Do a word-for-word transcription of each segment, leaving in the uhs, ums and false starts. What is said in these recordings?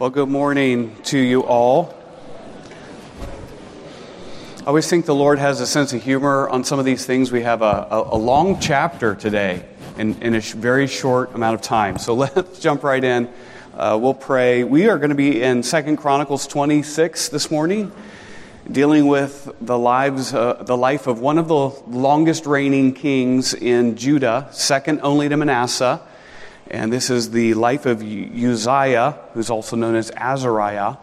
Well, good morning to you all. I always think the Lord has a sense of humor on some of these things. We have a, a, a long chapter today in, in a sh- very short amount of time. So let's jump right in. Uh, we'll pray. We are going to be in Second Chronicles twenty-six this morning, dealing with the lives, uh, the life of one of the longest reigning kings in Judah, second only to Manasseh. And this is the life of Uzziah, who's also known as Azariah,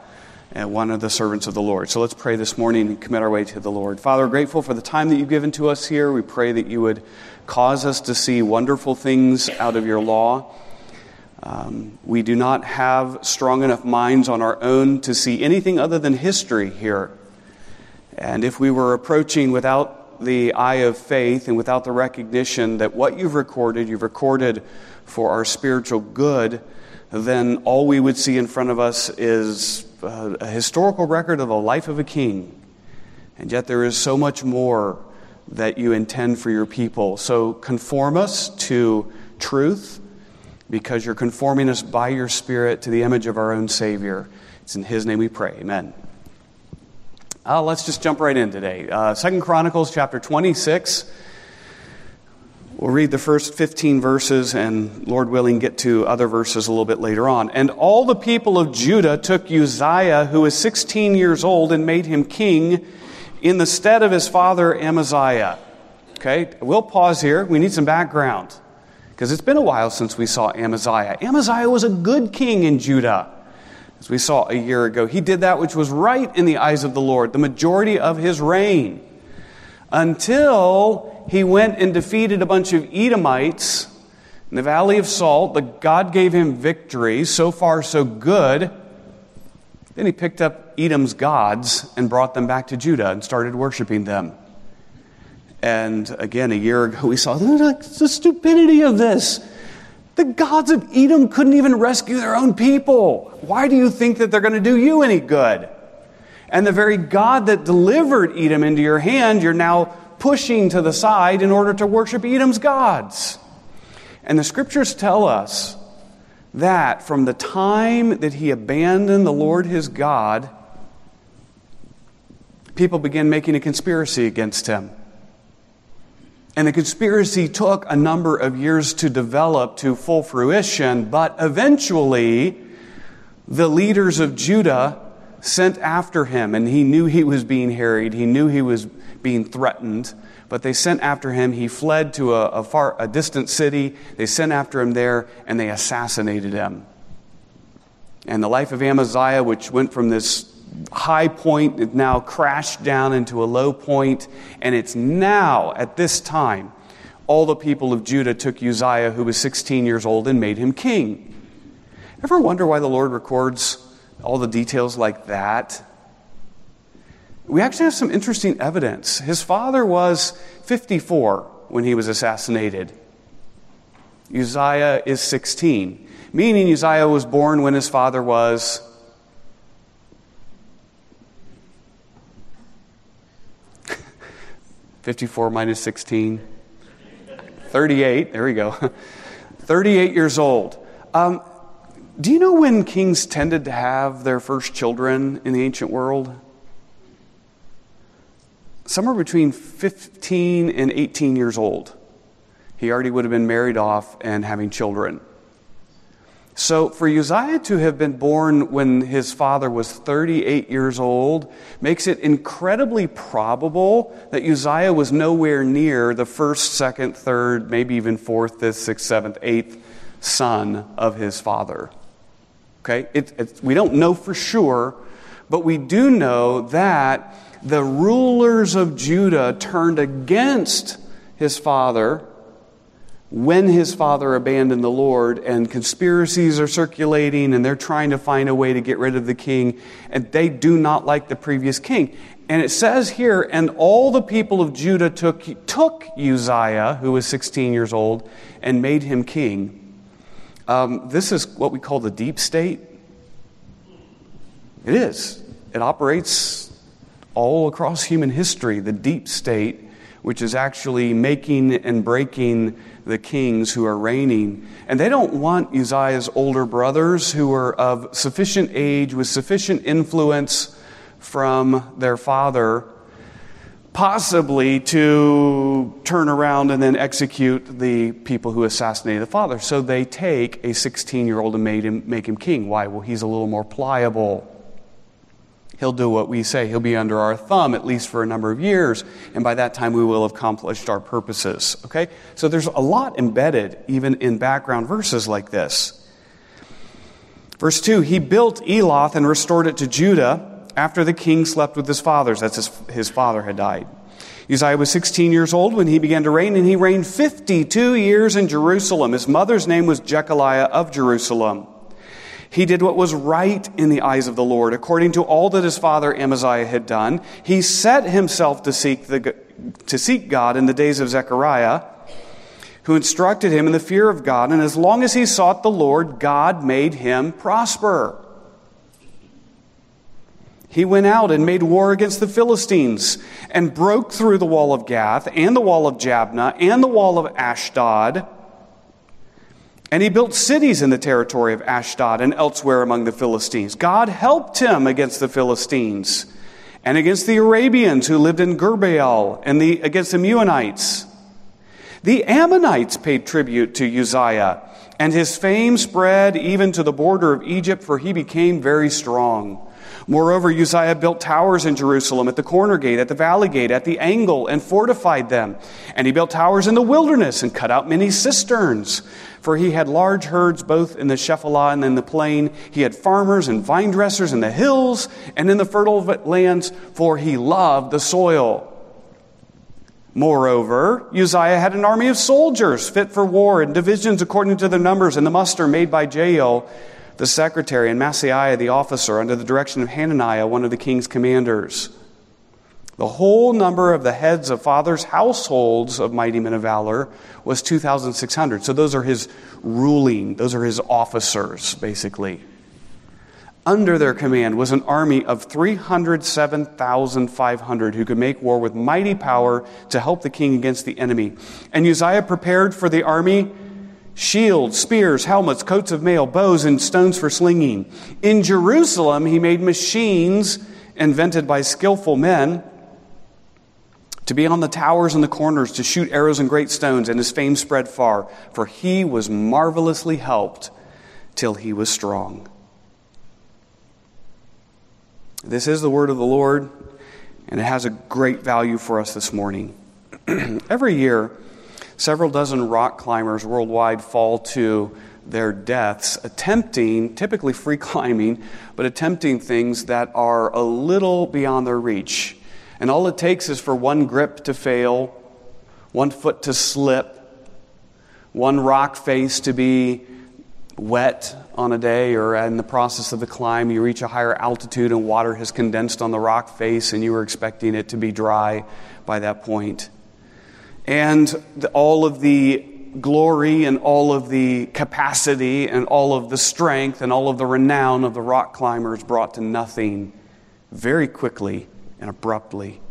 and one of the servants of the Lord. So let's pray this morning and commit our way to the Lord. Father, grateful for the time that you've given to us here. We pray that you would cause us to see wonderful things out of your law. Um, we do not have strong enough minds on our own to see anything other than history here. And if we were approaching without the eye of faith and without the recognition that what you've recorded, you've recorded for our spiritual good, then all we would see in front of us is uh, a historical record of the life of a king. And yet there is so much more that you intend for your people. So conform us to truth, because you're conforming us by your Spirit to the image of our own Savior. It's in his name we pray. Amen. Uh, let's just jump right in today. Uh, Second Chronicles chapter twenty-six. We'll read the first fifteen verses and, Lord willing, get to other verses a little bit later on. And all the people of Judah took Uzziah, who was sixteen years old, and made him king in the stead of his father Amaziah. Okay, we'll pause here. We need some background, because it's been a while since we saw Amaziah. Amaziah was a good king in Judah, as we saw a year ago. He did that which was right in the eyes of the Lord, the majority of his reign, until he went and defeated a bunch of Edomites in the Valley of Salt. The God gave him victory. So far, so good. Then he picked up Edom's gods and brought them back to Judah and started worshiping them. And again, a year ago, we saw the stupidity of this. The gods of Edom couldn't even rescue their own people. Why do you think that they're going to do you any good? And the very God that delivered Edom into your hand, you're now pushing to the side in order to worship Edom's gods. And the scriptures tell us that from the time that he abandoned the Lord his God, people began making a conspiracy against him. And the conspiracy took a number of years to develop to full fruition, but eventually the leaders of Judah sent after him, and he knew he was being harried. He knew he was being threatened, but they sent after him. He fled to a, a far, a distant city. They sent after him there, and they assassinated him. And the life of Amaziah, which went from this high point, it now crashed down into a low point, and it's now at this time all the people of Judah took Uzziah, who was sixteen years old, and made him king. Ever wonder why the Lord records all the details like that? We actually have some interesting evidence. His father was fifty-four when he was assassinated. Uzziah is sixteen, meaning Uzziah was born when his father was fifty-four minus sixteen, thirty-eight. There we go. thirty-eight years old. Um, Do you know when kings tended to have their first children in the ancient world? Somewhere between fifteen and eighteen years old. He already would have been married off and having children. So for Uzziah to have been born when his father was thirty-eight years old makes it incredibly probable that Uzziah was nowhere near the first, second, third, maybe even fourth, fifth, sixth, seventh, eighth son of his father. Okay, it, it, we don't know for sure, but we do know that the rulers of Judah turned against his father when his father abandoned the Lord, and conspiracies are circulating, and they're trying to find a way to get rid of the king, and they do not like the previous king. And it says here, and all the people of Judah took, took Uzziah, who was sixteen years old, and made him king. Um, this is what we call the deep state. It is. It operates all across human history, the deep state, which is actually making and breaking the kings who are reigning. And they don't want Uzziah's older brothers, who are of sufficient age, with sufficient influence from their father, possibly to turn around and then execute the people who assassinated the father. So they take a sixteen-year-old and made him, make him king. Why? Well, he's a little more pliable. He'll do what we say. He'll be under our thumb, at least for a number of years. And by that time, we will have accomplished our purposes. Okay? So there's a lot embedded, even in background verses like this. Verse two, he built Eloth and restored it to Judah, after the king slept with his fathers. That's his, his father had died. Uzziah was sixteen years old when he began to reign, and he reigned fifty-two years in Jerusalem. His mother's name was Jechaliah of Jerusalem. He did what was right in the eyes of the Lord, according to all that his father Amaziah had done. He set himself to seek, the, to seek God in the days of Zechariah, who instructed him in the fear of God. And as long as he sought the Lord, God made him prosper. He went out and made war against the Philistines and broke through the wall of Gath and the wall of Jabna and the wall of Ashdod. And he built cities in the territory of Ashdod and elsewhere among the Philistines. God helped him against the Philistines and against the Arabians who lived in Gurbaal and the, against the Meunites. The Ammonites paid tribute to Uzziah, and his fame spread even to the border of Egypt, for he became very strong. Moreover, Uzziah built towers in Jerusalem at the corner gate, at the valley gate, at the angle, and fortified them. And he built towers in the wilderness and cut out many cisterns. For he had large herds both in the Shephelah and in the plain. He had farmers and vine dressers in the hills and in the fertile lands, for he loved the soil. Moreover, Uzziah had an army of soldiers fit for war and divisions according to their numbers and the muster made by Jael, the secretary, and Masaiah, the officer, under the direction of Hananiah, one of the king's commanders. The whole number of the heads of fathers' households of mighty men of valor was two thousand six hundred. So those are his ruling, those are his officers, basically. Under their command was an army of three hundred seven thousand five hundred who could make war with mighty power to help the king against the enemy. And Uzziah prepared for the army shields, spears, helmets, coats of mail, bows, and stones for slinging. In Jerusalem, he made machines invented by skillful men to be on the towers and the corners, to shoot arrows and great stones, and his fame spread far, for he was marvelously helped till he was strong. This is the word of the Lord, and it has a great value for us this morning. Every year, several dozen rock climbers worldwide fall to their deaths attempting, typically free climbing, but attempting things that are a little beyond their reach. And all it takes is for one grip to fail, one foot to slip, one rock face to be wet on a day, or in the process of the climb, you reach a higher altitude and water has condensed on the rock face and you were expecting it to be dry by that point. And the, all of the glory and all of the capacity and all of the strength and all of the renown of the rock climbers brought to nothing very quickly and abruptly.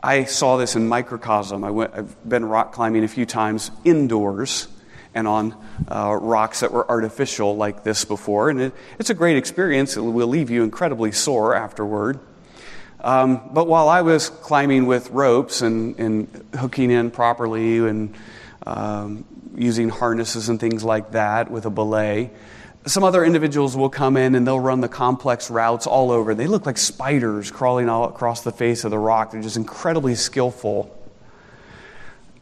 I saw this in microcosm. I went, I've been rock climbing a few times indoors and on uh, rocks that were artificial like this before. And it, it's a great experience. It will leave you incredibly sore afterward. Um, but while I was climbing with ropes and, and hooking in properly and um, using harnesses and things like that with a belay, some other individuals will come in and they'll run the complex routes all over. They look like spiders crawling all across the face of the rock. They're just incredibly skillful.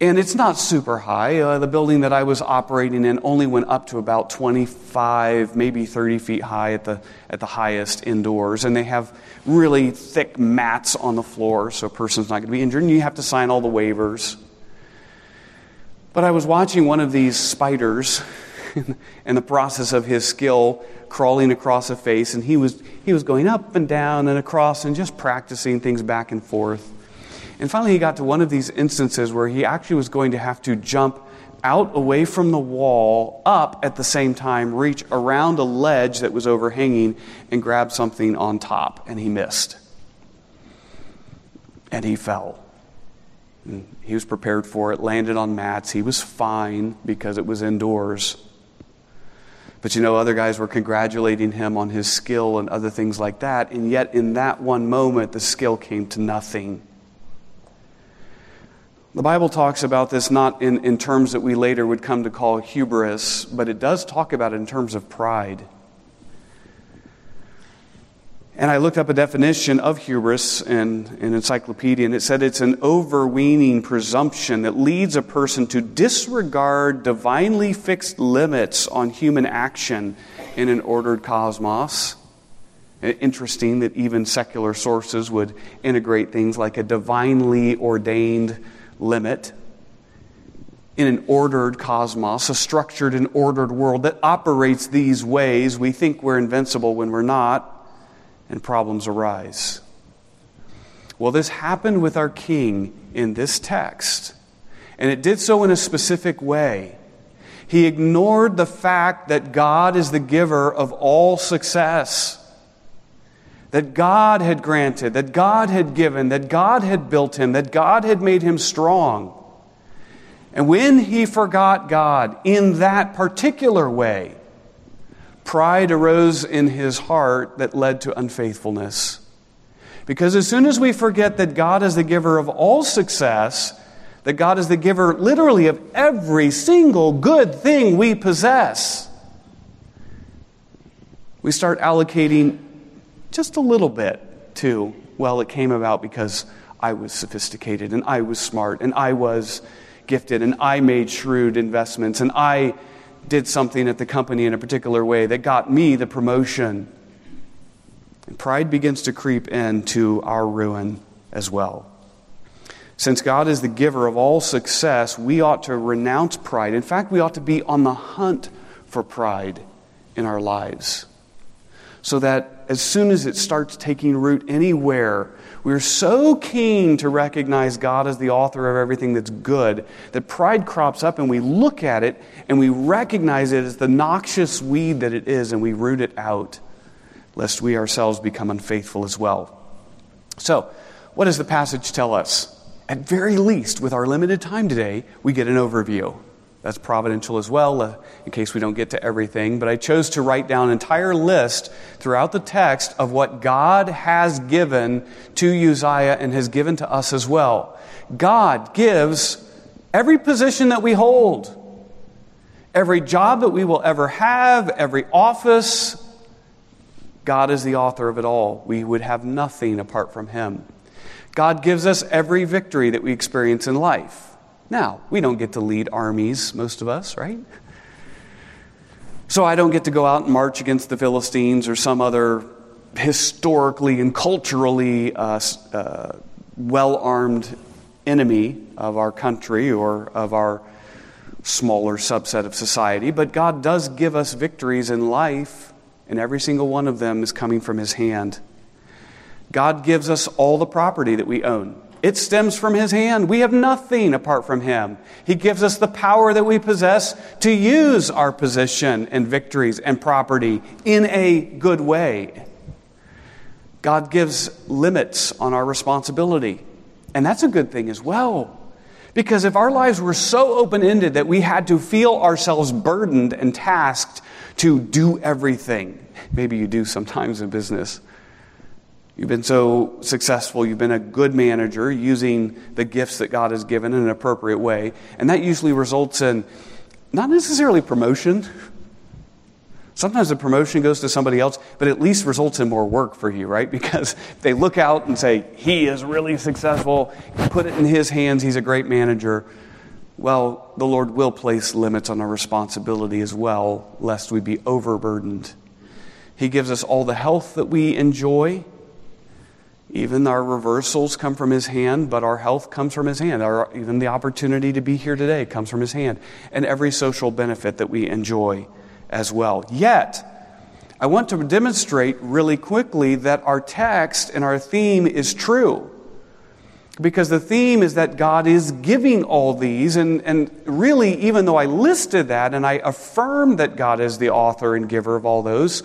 And it's not super high. Uh, the building that I was operating in only went up to about twenty-five, maybe thirty feet high at the at the highest indoors. And they have really thick mats on the floor, so a person's not going to be injured. And you have to sign all the waivers. But I was watching one of these spiders in the process of his skill crawling across a face. And he was he was going up and down and across and just practicing things back and forth. And finally, he got to one of these instances where he actually was going to have to jump out away from the wall, up at the same time, reach around a ledge that was overhanging, and grab something on top. And he missed. And he fell. And he was prepared for it, landed on mats. He was fine because it was indoors. But you know, other guys were congratulating him on his skill and other things like that. And yet in that one moment, the skill came to nothing. The Bible talks about this not in, in terms that we later would come to call hubris, but it does talk about it in terms of pride. And I looked up a definition of hubris in an encyclopedia, and it said it's an overweening presumption that leads a person to disregard divinely fixed limits on human action in an ordered cosmos. Interesting that even secular sources would integrate things like a divinely ordained limit in an ordered cosmos, a structured and ordered world that operates these ways. We think we're invincible when we're not. And problems arise. Well, this happened with our king in this text. And it did so in a specific way. He ignored the fact that God is the giver of all success. That God had granted, that God had given, that God had built him, that God had made him strong. And when he forgot God in that particular way, pride arose in his heart that led to unfaithfulness. Because as soon as we forget that God is the giver of all success, that God is the giver literally of every single good thing we possess, we start allocating just a little bit to, well, it came about because I was sophisticated and I was smart and I was gifted and I made shrewd investments and I did something at the company in a particular way that got me the promotion. And pride begins to creep into our ruin as well. Since God is the giver of all success, we ought to renounce pride. In fact, we ought to be on the hunt for pride in our lives, so that as soon as it starts taking root anywhere, we're so keen to recognize God as the author of everything that's good that pride crops up and we look at it and we recognize it as the noxious weed that it is and we root it out, lest we ourselves become unfaithful as well. So, what does the passage tell us? At very least, with our limited time today, we get an overview. That's providential as well, uh, in case we don't get to everything. But I chose to write down an entire list throughout the text of what God has given to Uzziah and has given to us as well. God gives every position that we hold, every job that we will ever have, every office. God is the author of it all. We would have nothing apart from Him. God gives us every victory that we experience in life. Now, we don't get to lead armies, most of us, right? So I don't get to go out and march against the Philistines or some other historically and culturally uh, uh, well-armed enemy of our country or of our smaller subset of society. But God does give us victories in life, and every single one of them is coming from His hand. God gives us all the property that we own. It stems from His hand. We have nothing apart from Him. He gives us the power that we possess to use our position and victories and property in a good way. God gives limits on our responsibility. And that's a good thing as well. Because if our lives were so open-ended that we had to feel ourselves burdened and tasked to do everything, maybe you do sometimes in business. You've been so successful, you've been a good manager using the gifts that God has given in an appropriate way. And that usually results in not necessarily promotion. Sometimes the promotion goes to somebody else, but at least results in more work for you, right? Because they look out and say, he is really successful, put it in his hands, he's a great manager. Well, the Lord will place limits on our responsibility as well, lest we be overburdened. He gives us all the health that we enjoy. Even our reversals come from His hand, but our health comes from His hand. Our, even the opportunity to be here today comes from His hand. And every social benefit that we enjoy as well. Yet, I want to demonstrate really quickly that our text and our theme is true. Because the theme is that God is giving all these. And, and really, even though I listed that and I affirm that God is the author and giver of all those,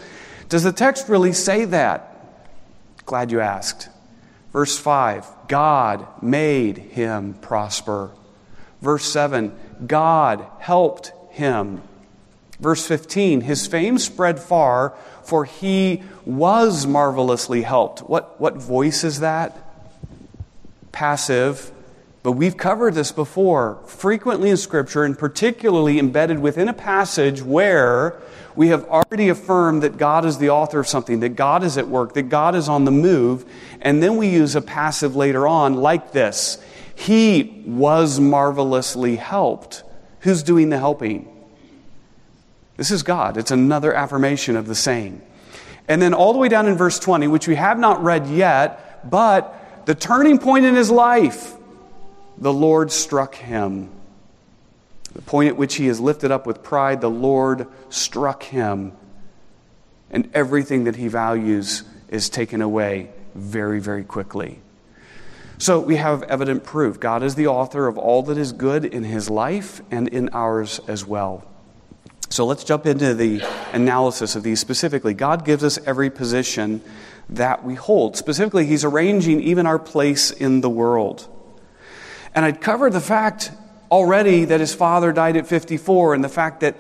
does the text really say that? Glad you asked. Verse five, God made him prosper. Verse seven, God helped him. Verse fifteen, his fame spread far, for he was marvelously helped. What, what voice is that? Passive. But we've covered this before, frequently in Scripture, and particularly embedded within a passage where we have already affirmed that God is the author of something, that God is at work, that God is on the move, and then we use a passive later on like this. He was marvelously helped. Who's doing the helping? This is God. It's another affirmation of the same. And then all the way down in verse twenty, which we have not read yet, but the turning point in his life, the Lord struck him. The point at which he is lifted up with pride, the Lord struck him. And everything that he values is taken away very, very quickly. So we have evident proof. God is the author of all that is good in his life and in ours as well. So let's jump into the analysis of these specifically. God gives us every position that we hold. Specifically, he's arranging even our place in the world. And I'd covered the fact already that his father died at fifty-four, and the fact that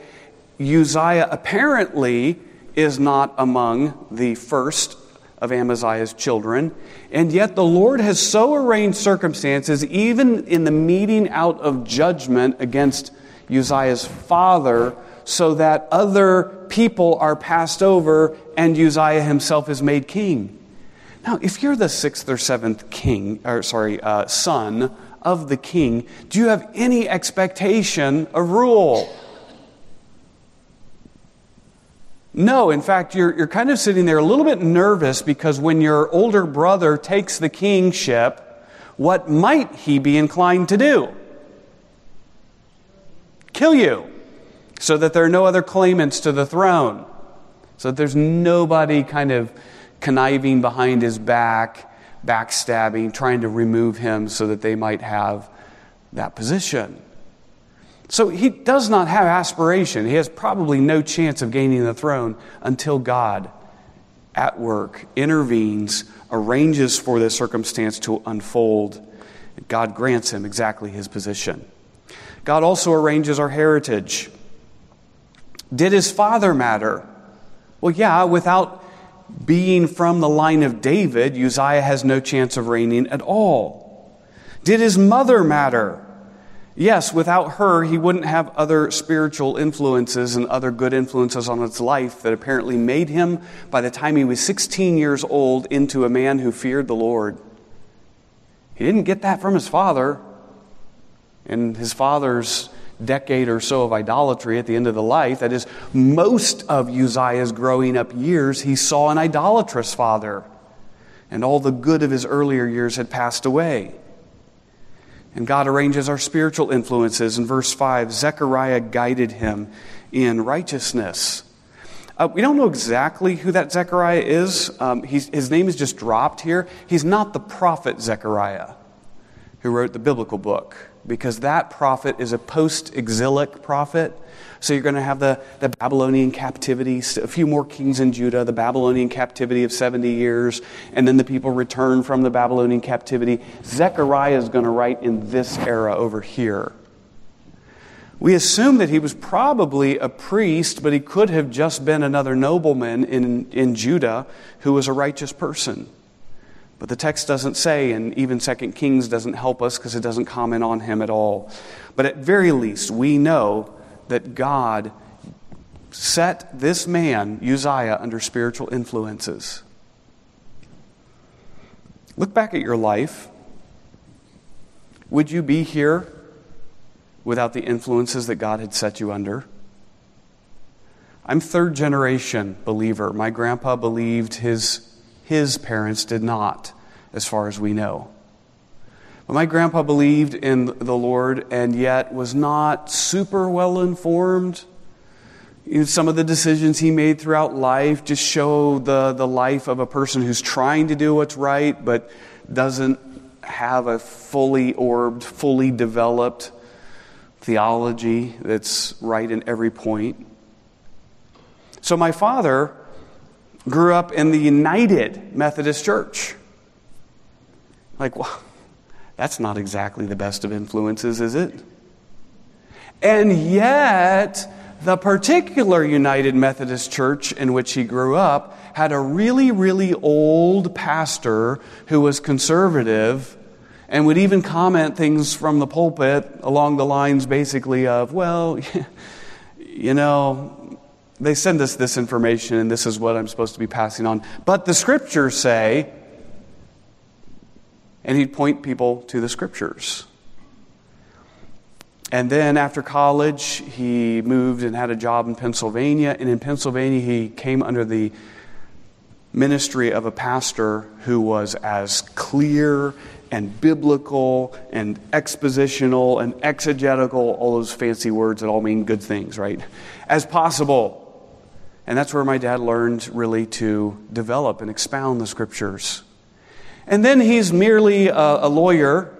Uzziah apparently is not among the first of Amaziah's children. And yet the Lord has so arranged circumstances, even in the meeting out of judgment against Uzziah's father, so that other people are passed over and Uzziah himself is made king. Now, if you're the sixth or seventh king, or sorry, uh, son of the king, do you have any expectation of rule? No, in fact, you're, you're kind of sitting there a little bit nervous because when your older brother takes the kingship, what might he be inclined to do? Kill you, so that there are no other claimants to the throne, so that there's nobody kind of conniving behind his back, backstabbing, trying to remove him so that they might have that position. So he does not have aspiration. He has probably no chance of gaining the throne until God, at work, intervenes, arranges for this circumstance to unfold. God grants him exactly his position. God also arranges our heritage. Did his father matter? Well, yeah, without being from the line of David, Uzziah has no chance of reigning at all. Did his mother matter? Yes, without her, he wouldn't have other spiritual influences and other good influences on his life that apparently made him, by the time he was sixteen years old, into a man who feared the Lord. He didn't get that from his father. And his father's decade or so of idolatry at the end of the life, that is, most of Uzziah's growing up years, he saw an idolatrous father, and all the good of his earlier years had passed away. And God arranges our spiritual influences. In verse five, Zechariah guided him in righteousness. Uh, we don't know exactly who that Zechariah is. Um, he's, his name is just dropped here. He's not the prophet Zechariah who wrote the biblical book, because that prophet is a post-exilic prophet. So you're going to have the, the Babylonian captivity, a few more kings in Judah, the Babylonian captivity of seventy years, and then the people return from the Babylonian captivity. Zechariah is going to write in this era over here. We assume that he was probably a priest, but he could have just been another nobleman in, in Judah who was a righteous person. But the text doesn't say, and even Second Kings doesn't help us because it doesn't comment on him at all. But at very least, we know that God set this man, Uzziah, under spiritual influences. Look back at your life. Would you be here without the influences that God had set you under? I'm third generation believer. My grandpa believed his His parents did not, as far as we know. But my grandpa believed in the Lord and yet was not super well informed. You know, some of the decisions he made throughout life just show the, the life of a person who's trying to do what's right but doesn't have a fully orbed, fully developed theology that's right in every point. So my father grew up in the United Methodist Church. Like, well, That's not exactly the best of influences, is it? And yet, the particular United Methodist Church in which he grew up had a really, really old pastor who was conservative and would even comment things from the pulpit along the lines basically of, well, you know, they send us this information and this is what I'm supposed to be passing on. But the scriptures say, and he'd point people to the scriptures. And then after college, he moved and had a job in Pennsylvania. And in Pennsylvania, he came under the ministry of a pastor who was as clear and biblical and expositional and exegetical, all those fancy words that all mean good things, right, as possible. And that's where my dad learned really to develop and expound the scriptures. And then he's merely a, a lawyer.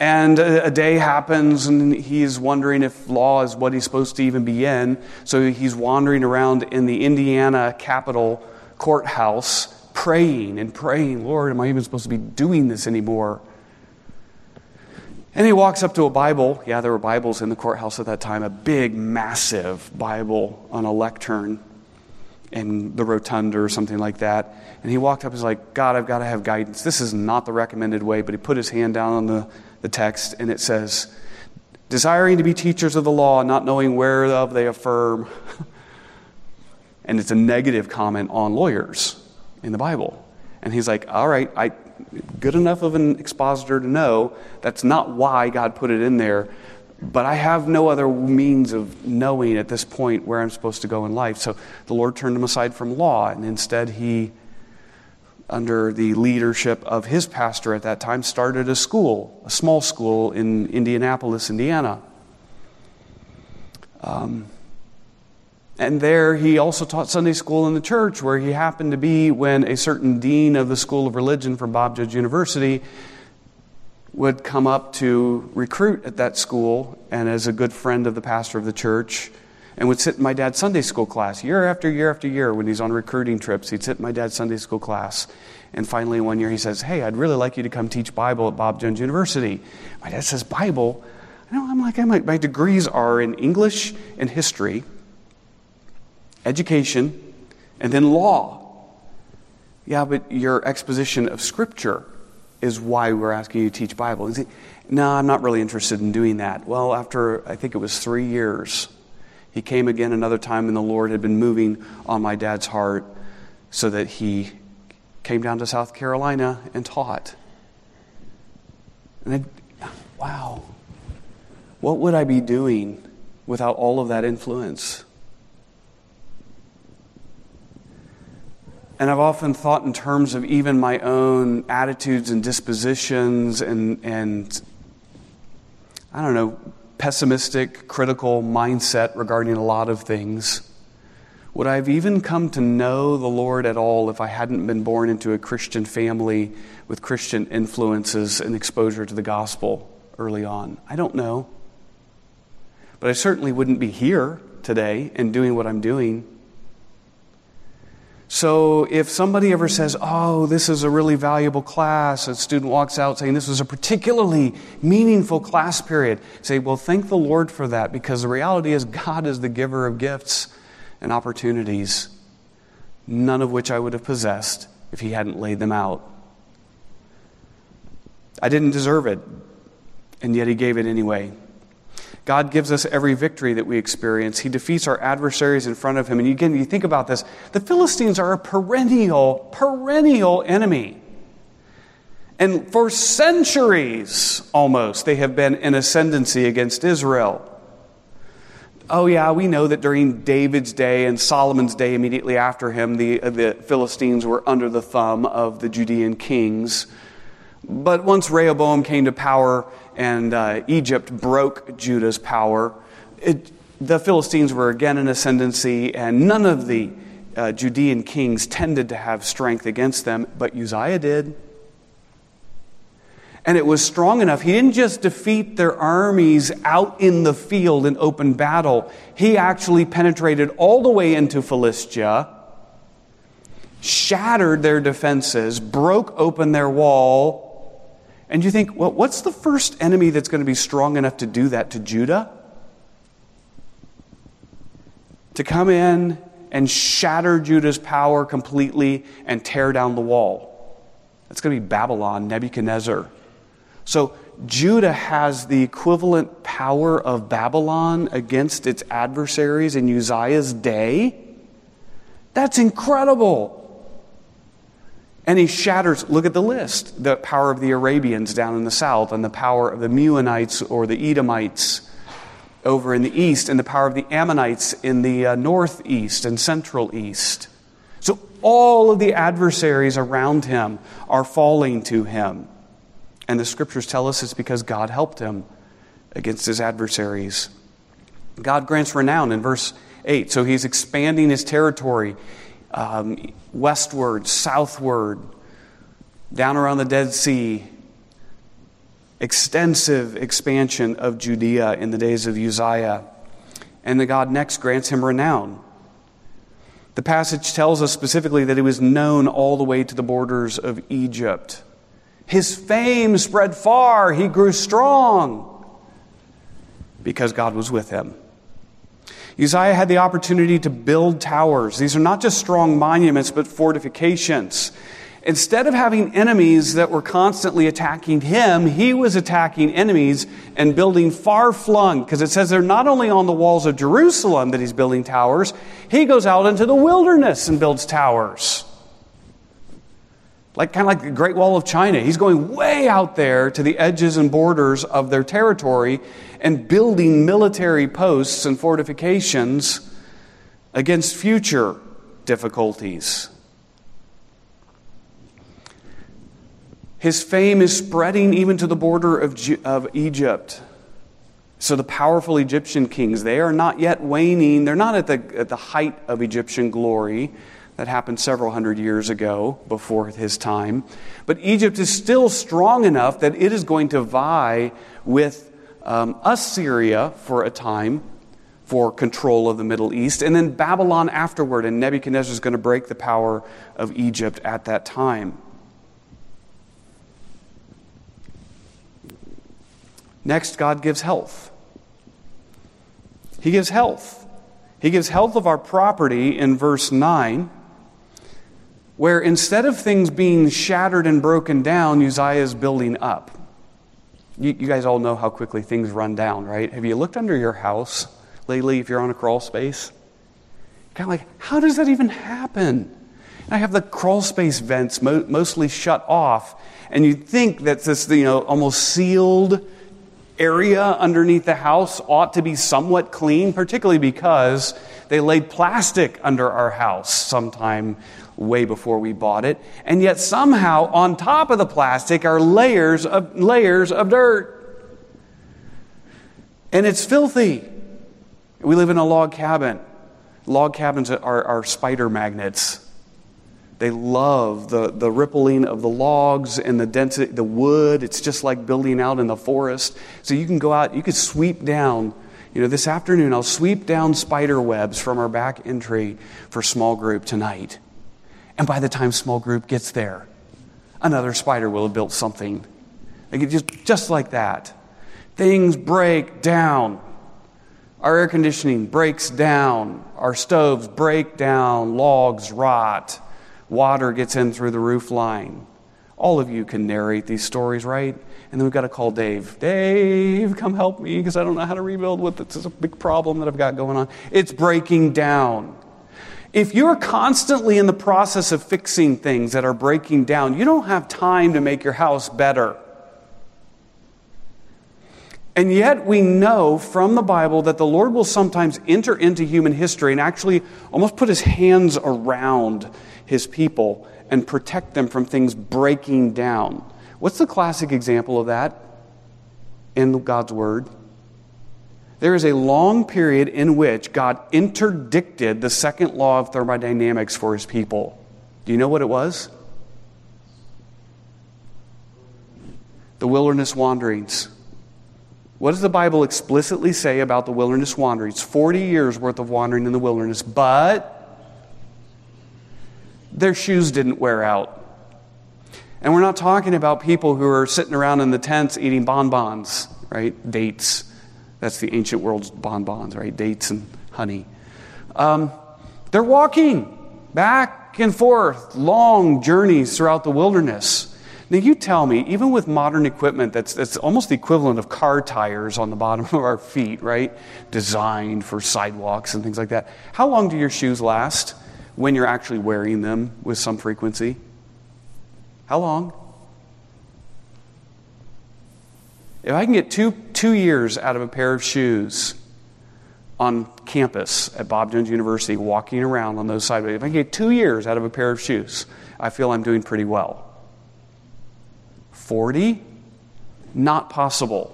And a day happens and he's wondering if law is what he's supposed to even be in. So he's wandering around in the Indiana Capitol courthouse praying and praying, Lord, am I even supposed to be doing this anymore? And he walks up to a Bible. Yeah, there were Bibles in the courthouse at that time. A big, massive Bible on a lectern in the rotunda or something like that. And he walked up and was like, God, I've got to have guidance. This is not the recommended way. But he put his hand down on the the text, and it says, desiring to be teachers of the law, not knowing whereof they affirm. And it's a negative comment on lawyers in the Bible. And he's like, all right, I good enough of an expositor to know that's not why God put it in there, but I have no other means of knowing at this point where I'm supposed to go in life. So the Lord turned him aside from law, and instead he, under the leadership of his pastor at that time, started a school, a small school in Indianapolis, Indiana. Um, and there he also taught Sunday school in the church where he happened to be when a certain dean of the School of Religion from Bob Jones University would come up to recruit at that school, and as a good friend of the pastor of the church, and would sit in my dad's Sunday school class year after year after year when he's on recruiting trips. He'd sit in my dad's Sunday school class. And finally one year he says, hey, I'd really like you to come teach Bible at Bob Jones University. My dad says, Bible? I know, I'm like, I might, my degrees are in English and history, education, and then law. Yeah, but your exposition of Scripture is why we're asking you to teach Bible. He said, no, I'm not really interested in doing that. Well, after I think it was three years... he came again another time, and the Lord had been moving on my dad's heart so that he came down to South Carolina and taught. And I, wow, what would I be doing without all of that influence? And I've often thought in terms of even my own attitudes and dispositions and, and I don't know, pessimistic, critical mindset regarding a lot of things. Would I have even come to know the Lord at all if I hadn't been born into a Christian family with Christian influences and exposure to the gospel early on? I don't know. But I certainly wouldn't be here today and doing what I'm doing. So if somebody ever says, oh, this is a really valuable class, a student walks out saying this was a particularly meaningful class period, say, well, thank the Lord for that, because the reality is God is the giver of gifts and opportunities, none of which I would have possessed if He hadn't laid them out. I didn't deserve it, and yet He gave it anyway. God gives us every victory that we experience. He defeats our adversaries in front of Him. And again, you think about this. The Philistines are a perennial, perennial enemy. And for centuries, almost, they have been in ascendancy against Israel. Oh yeah, we know that during David's day and Solomon's day immediately after him, the, the Philistines were under the thumb of the Judean kings. But once Rehoboam came to power and uh, Egypt broke Judah's power, it, the Philistines were again in ascendancy, and none of the uh, Judean kings tended to have strength against them, but Uzziah did. And it was strong enough. He didn't just defeat their armies out in the field in open battle. He actually penetrated all the way into Philistia, shattered their defenses, broke open their wall, And you think, well, what's the first enemy that's going to be strong enough to do that to Judah? To come in and shatter Judah's power completely and tear down the wall. That's going to be Babylon, Nebuchadnezzar. So Judah has the equivalent power of Babylon against its adversaries in Uzziah's day. That's incredible. And he shatters, look at the list, the power of the Arabians down in the south, and the power of the Meunites or the Edomites over in the east, and the power of the Ammonites in the uh, northeast and central east. So all of the adversaries around him are falling to him. And the scriptures tell us it's because God helped him against his adversaries. God grants renown in verse eight. So he's expanding his territory um, westward, southward, down around the Dead Sea. Extensive expansion of Judea in the days of Uzziah. And the God next grants him renown. The passage tells us specifically that he was known all the way to the borders of Egypt. His fame spread far. He grew strong because God was with him. Uzziah had the opportunity to build towers. These are not just strong monuments, but fortifications. Instead of having enemies that were constantly attacking him, he was attacking enemies and building far-flung, because it says they're not only on the walls of Jerusalem that he's building towers, he goes out into the wilderness and builds towers. Like, kind of like the Great Wall of China. He's going way out there to the edges and borders of their territory and building military posts and fortifications against future difficulties. His fame is spreading even to the border of, of Egypt. So the powerful Egyptian kings, they are not yet waning. They're not at the, at the height of Egyptian glory. That happened several hundred years ago, before his time. But Egypt is still strong enough that it is going to vie with um, Assyria for a time for control of the Middle East, and then Babylon afterward, and Nebuchadnezzar is going to break the power of Egypt at that time. Next, God gives health. He gives health. He gives health of our property in verse nine. Where instead of things being shattered and broken down, Uzziah is building up. You, you guys all know how quickly things run down, right? Have you looked under your house lately if you're on a crawl space? Kind of like, how does that even happen? And I have the crawl space vents mo- mostly shut off, and you'd think that this, you know, almost sealed area underneath the house ought to be somewhat clean, particularly because they laid plastic under our house sometime way before we bought it, and yet somehow on top of the plastic are layers of layers of dirt. And it's filthy. We live in a log cabin. Log cabins are, are spider magnets. They love the, the rippling of the logs and the density, the wood. It's just like building out in the forest. So you can go out, you could sweep down. You know, this afternoon I'll sweep down spider webs from our back entry for small group tonight. And by the time small group gets there, another spider will have built something. They could just, just like that. Things break down. Our air conditioning breaks down. Our stoves break down. Logs rot. Water gets in through the roof line. All of you can narrate these stories, right? And then we've got to call Dave. Dave, come help me, because I don't know how to rebuild with it. It's a big problem that I've got going on. It's breaking down. If you're constantly in the process of fixing things that are breaking down, you don't have time to make your house better. And yet we know from the Bible that the Lord will sometimes enter into human history and actually almost put his hands around his people and protect them from things breaking down. What's the classic example of that in God's Word? There is a long period in which God interdicted the second law of thermodynamics for his people. Do you know what it was? The wilderness wanderings. What does the Bible explicitly say about the wilderness wanderings? Forty years worth of wandering in the wilderness, but their shoes didn't wear out. And we're not talking about people who are sitting around in the tents eating bonbons, right? Dates. That's the ancient world's bonbons, right? Dates and honey. Um, they're walking back and forth, long journeys throughout the wilderness. Now you tell me, even with modern equipment that's, that's almost the equivalent of car tires on the bottom of our feet, right? Designed for sidewalks and things like that. How long do your shoes last when you're actually wearing them with some frequency? How long? If I can get two two years out of a pair of shoes on campus at Bob Jones University, walking around on those sideways, if I can get two years out of a pair of shoes, I feel I'm doing pretty well. forty? Not possible.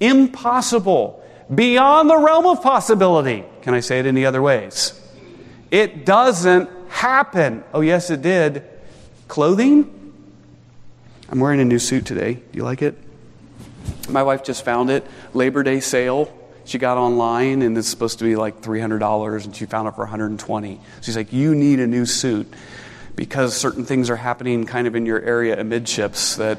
Impossible. Beyond the realm of possibility. Can I say it any other ways? It doesn't happen. Oh, yes, it did. Clothing? I'm wearing a new suit today. Do you like it? My wife just found it. Labor Day sale. She got online, and it's supposed to be like three hundred dollars, and she found it for one hundred twenty dollars. She's like, you need a new suit because certain things are happening kind of in your area amidships that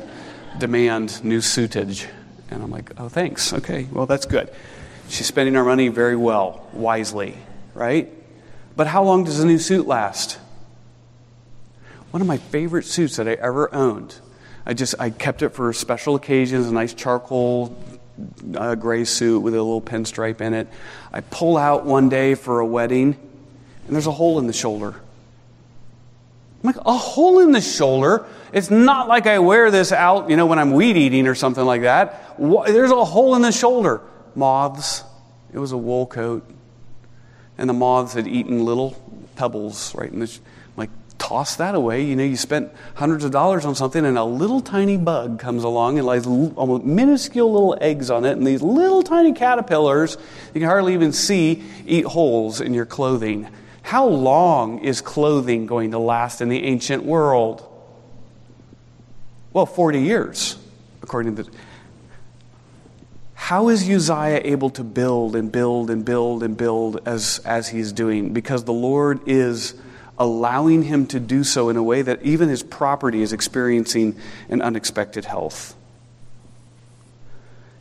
demand new suitage. And I'm like, oh, thanks. Okay, well, that's good. She's spending our money very well, wisely, right? But how long does a new suit last? One of my favorite suits that I ever owned. I just, I kept it for special occasions, a nice charcoal uh, gray suit with a little pinstripe in it. I pull out one day for a wedding, and there's a hole in the shoulder. I'm like, a hole in the shoulder? It's not like I wear this out, you know, when I'm weed eating or something like that. What, there's a hole in the shoulder. Moths. It was a wool coat. And the moths had eaten little pebbles right in the sh- Toss that away. You know, you spent hundreds of dollars on something, and a little tiny bug comes along and lays almost minuscule little eggs on it, and these little tiny caterpillars you can hardly even see eat holes in your clothing. How long is clothing going to last in the ancient world? Well, forty years, according to the... How is Uzziah able to build and build and build and build as, as he's doing? Because the Lord is allowing him to do so in a way that even his property is experiencing an unexpected health.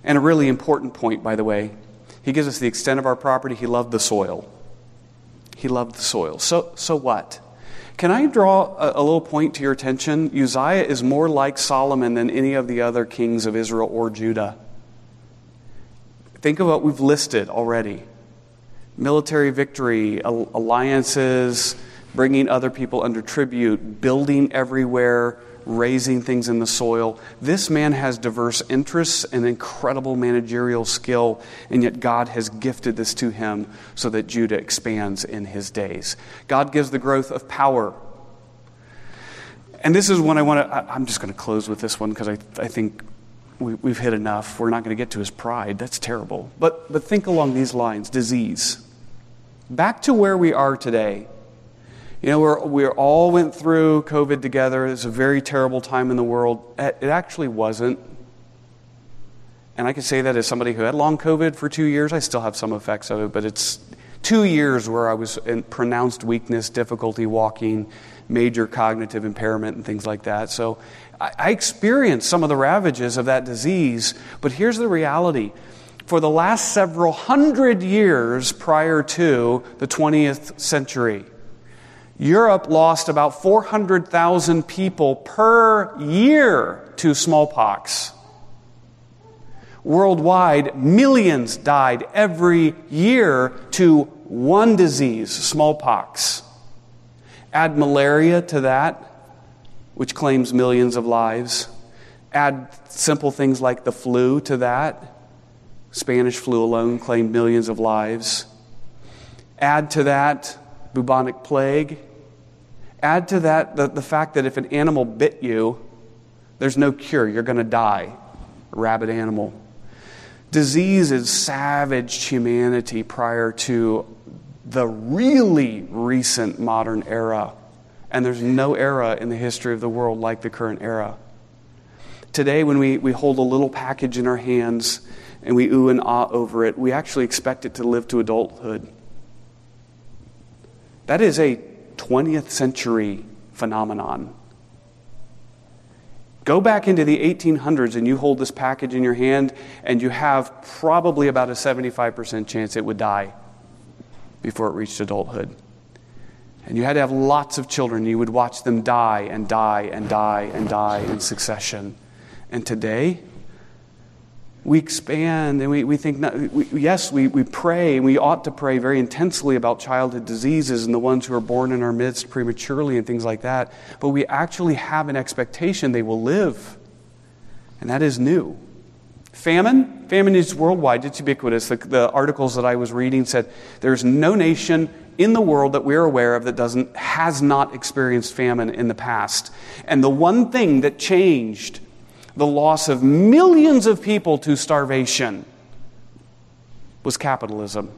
And a really important point, by the way, he gives us the extent of our property. He loved the soil. He loved the soil. So, so what? Can I draw a, a little point to your attention? Uzziah is more like Solomon than any of the other kings of Israel or Judah. Think of what we've listed already. Military victory, alliances, bringing other people under tribute, building everywhere, raising things in the soil. This man has diverse interests and incredible managerial skill, and yet God has gifted this to him so that Judah expands in his days. God gives the growth of power. And this is one I want to, I'm just going to close with this one because I, I think we, we've hit enough. We're not going to get to his pride. That's terrible. But, but think along these lines. Disease. Back to where we are today. You know, we're, we all went through COVID together. It was a very terrible time in the world. It actually wasn't. And I can say that as somebody who had long COVID for two years. I still have some effects of it, but it's two years where I was in pronounced weakness, difficulty walking, major cognitive impairment, and things like that. So I, I experienced some of the ravages of that disease. But here's the reality. For the last several hundred years prior to the twentieth century, Europe lost about four hundred thousand people per year to smallpox. Worldwide, millions died every year to one disease, smallpox. Add malaria to that, which claims millions of lives. Add simple things like the flu to that. Spanish flu alone claimed millions of lives. Add to that bubonic plague. Add to that the, the fact that if an animal bit you, there's no cure. You're going to die. A rabid animal. Disease is savaged humanity prior to the really recent modern era. And there's no era in the history of the world like the current era. Today, when we, we hold a little package in our hands and we ooh and ah over it, we actually expect it to live to adulthood. That is a twentieth century phenomenon. Go back into the eighteen hundreds and you hold this package in your hand and you have probably about a seventy-five percent chance it would die before it reached adulthood. And you had to have lots of children. You would watch them die and die and die and die in succession. And today, we expand and we, we think, not, we, yes, we, we pray, and we ought to pray very intensely about childhood diseases and the ones who are born in our midst prematurely and things like that. But we actually have an expectation they will live. And that is new. Famine? Famine is worldwide. It's ubiquitous. The, the articles that I was reading said there's no nation in the world that we're aware of that doesn't has not experienced famine in the past. And the one thing that changed the loss of millions of people to starvation was capitalism.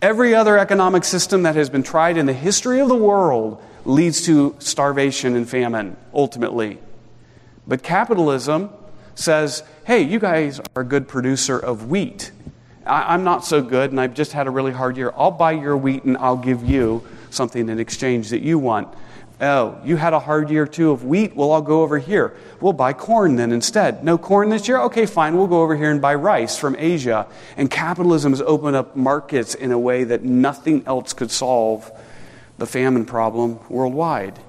Every other economic system that has been tried in the history of the world leads to starvation and famine, ultimately. But capitalism says, hey, you guys are a good producer of wheat. I, I'm not so good, and I've just had a really hard year. I'll buy your wheat, and I'll give you something in exchange that you want. Oh, you had a hard year too of wheat? Well, I'll go over here. We'll buy corn then instead. No corn this year? Okay, fine. We'll go over here and buy rice from Asia. And capitalism has opened up markets in a way that nothing else could solve the famine problem worldwide.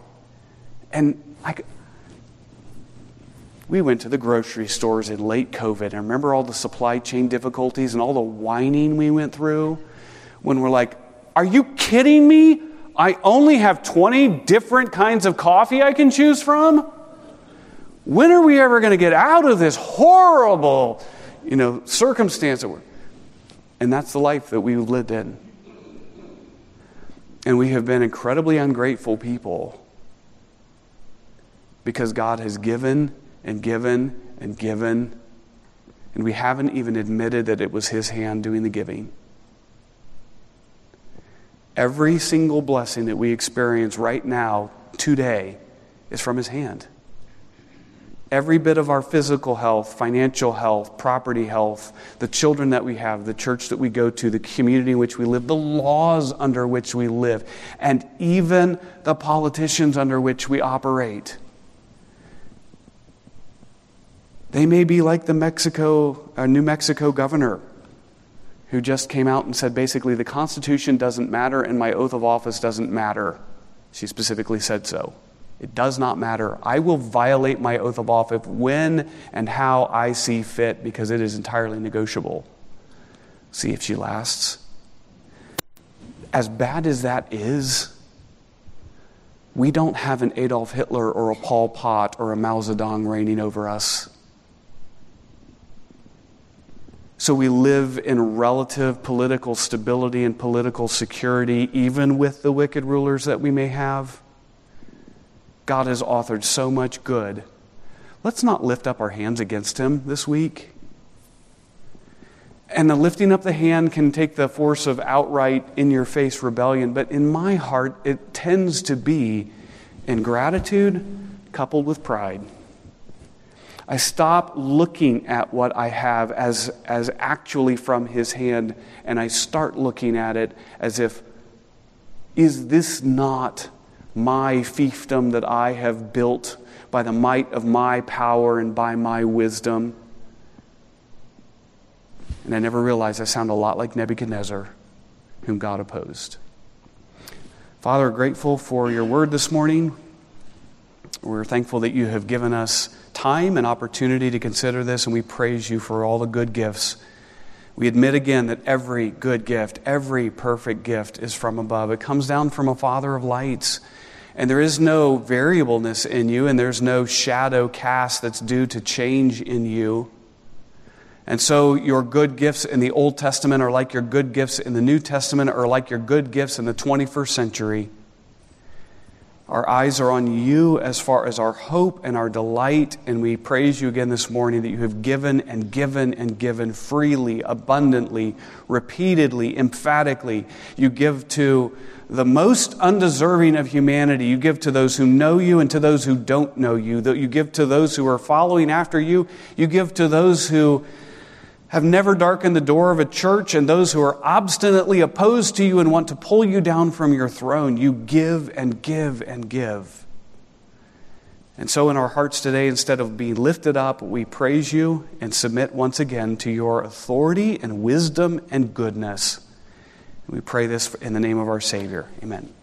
And I, we went to the grocery stores in late COVID. I remember all the supply chain difficulties and all the whining we went through when we're like, are you kidding me? I only have twenty different kinds of coffee I can choose from? When are we ever going to get out of this horrible, you know, circumstance? That we're... And that's the life that we've lived in. And we have been incredibly ungrateful people because God has given and given and given, and we haven't even admitted that it was His hand doing the giving. Every single blessing that we experience right now, today, is from His hand. Every bit of our physical health, financial health, property health, the children that we have, the church that we go to, the community in which we live, the laws under which we live, and even the politicians under which we operate. They may be like the Mexico, uh, New Mexico governor, who just came out and said, basically, the Constitution doesn't matter and my oath of office doesn't matter. She specifically said so. It does not matter. I will violate my oath of office when and how I see fit because it is entirely negotiable. See if she lasts. As bad as that is, we don't have an Adolf Hitler or a Pol Pot or a Mao Zedong reigning over us. So we live in relative political stability and political security, even with the wicked rulers that we may have. God has authored so much good. Let's not lift up our hands against Him this week. And the lifting up the hand can take the force of outright in-your-face rebellion, but in my heart, it tends to be ingratitude coupled with pride. I stop looking at what I have as, as actually from His hand, and I start looking at it as if, is this not my fiefdom that I have built by the might of my power and by my wisdom? And I never realized I sound a lot like Nebuchadnezzar, whom God opposed. Father, grateful for your word this morning. We're thankful that you have given us time and opportunity to consider this, and we praise you for all the good gifts. We admit again that every good gift, every perfect gift is from above. It comes down from a Father of lights, and there is no variableness in you, and there's no shadow cast that's due to change in you. And so your good gifts in the Old Testament are like your good gifts in the New Testament are like your good gifts in the twenty-first century. Our eyes are on you as far as our hope and our delight, and we praise you again this morning that you have given and given and given freely, abundantly, repeatedly, emphatically. You give to the most undeserving of humanity. You give to those who know you and to those who don't know you. You give to those who are following after you. You give to those who have never darkened the door of a church, and those who are obstinately opposed to you and want to pull you down from your throne. You give and give and give. And so in our hearts today, instead of being lifted up, we praise you and submit once again to your authority and wisdom and goodness. We pray this in the name of our Savior. Amen.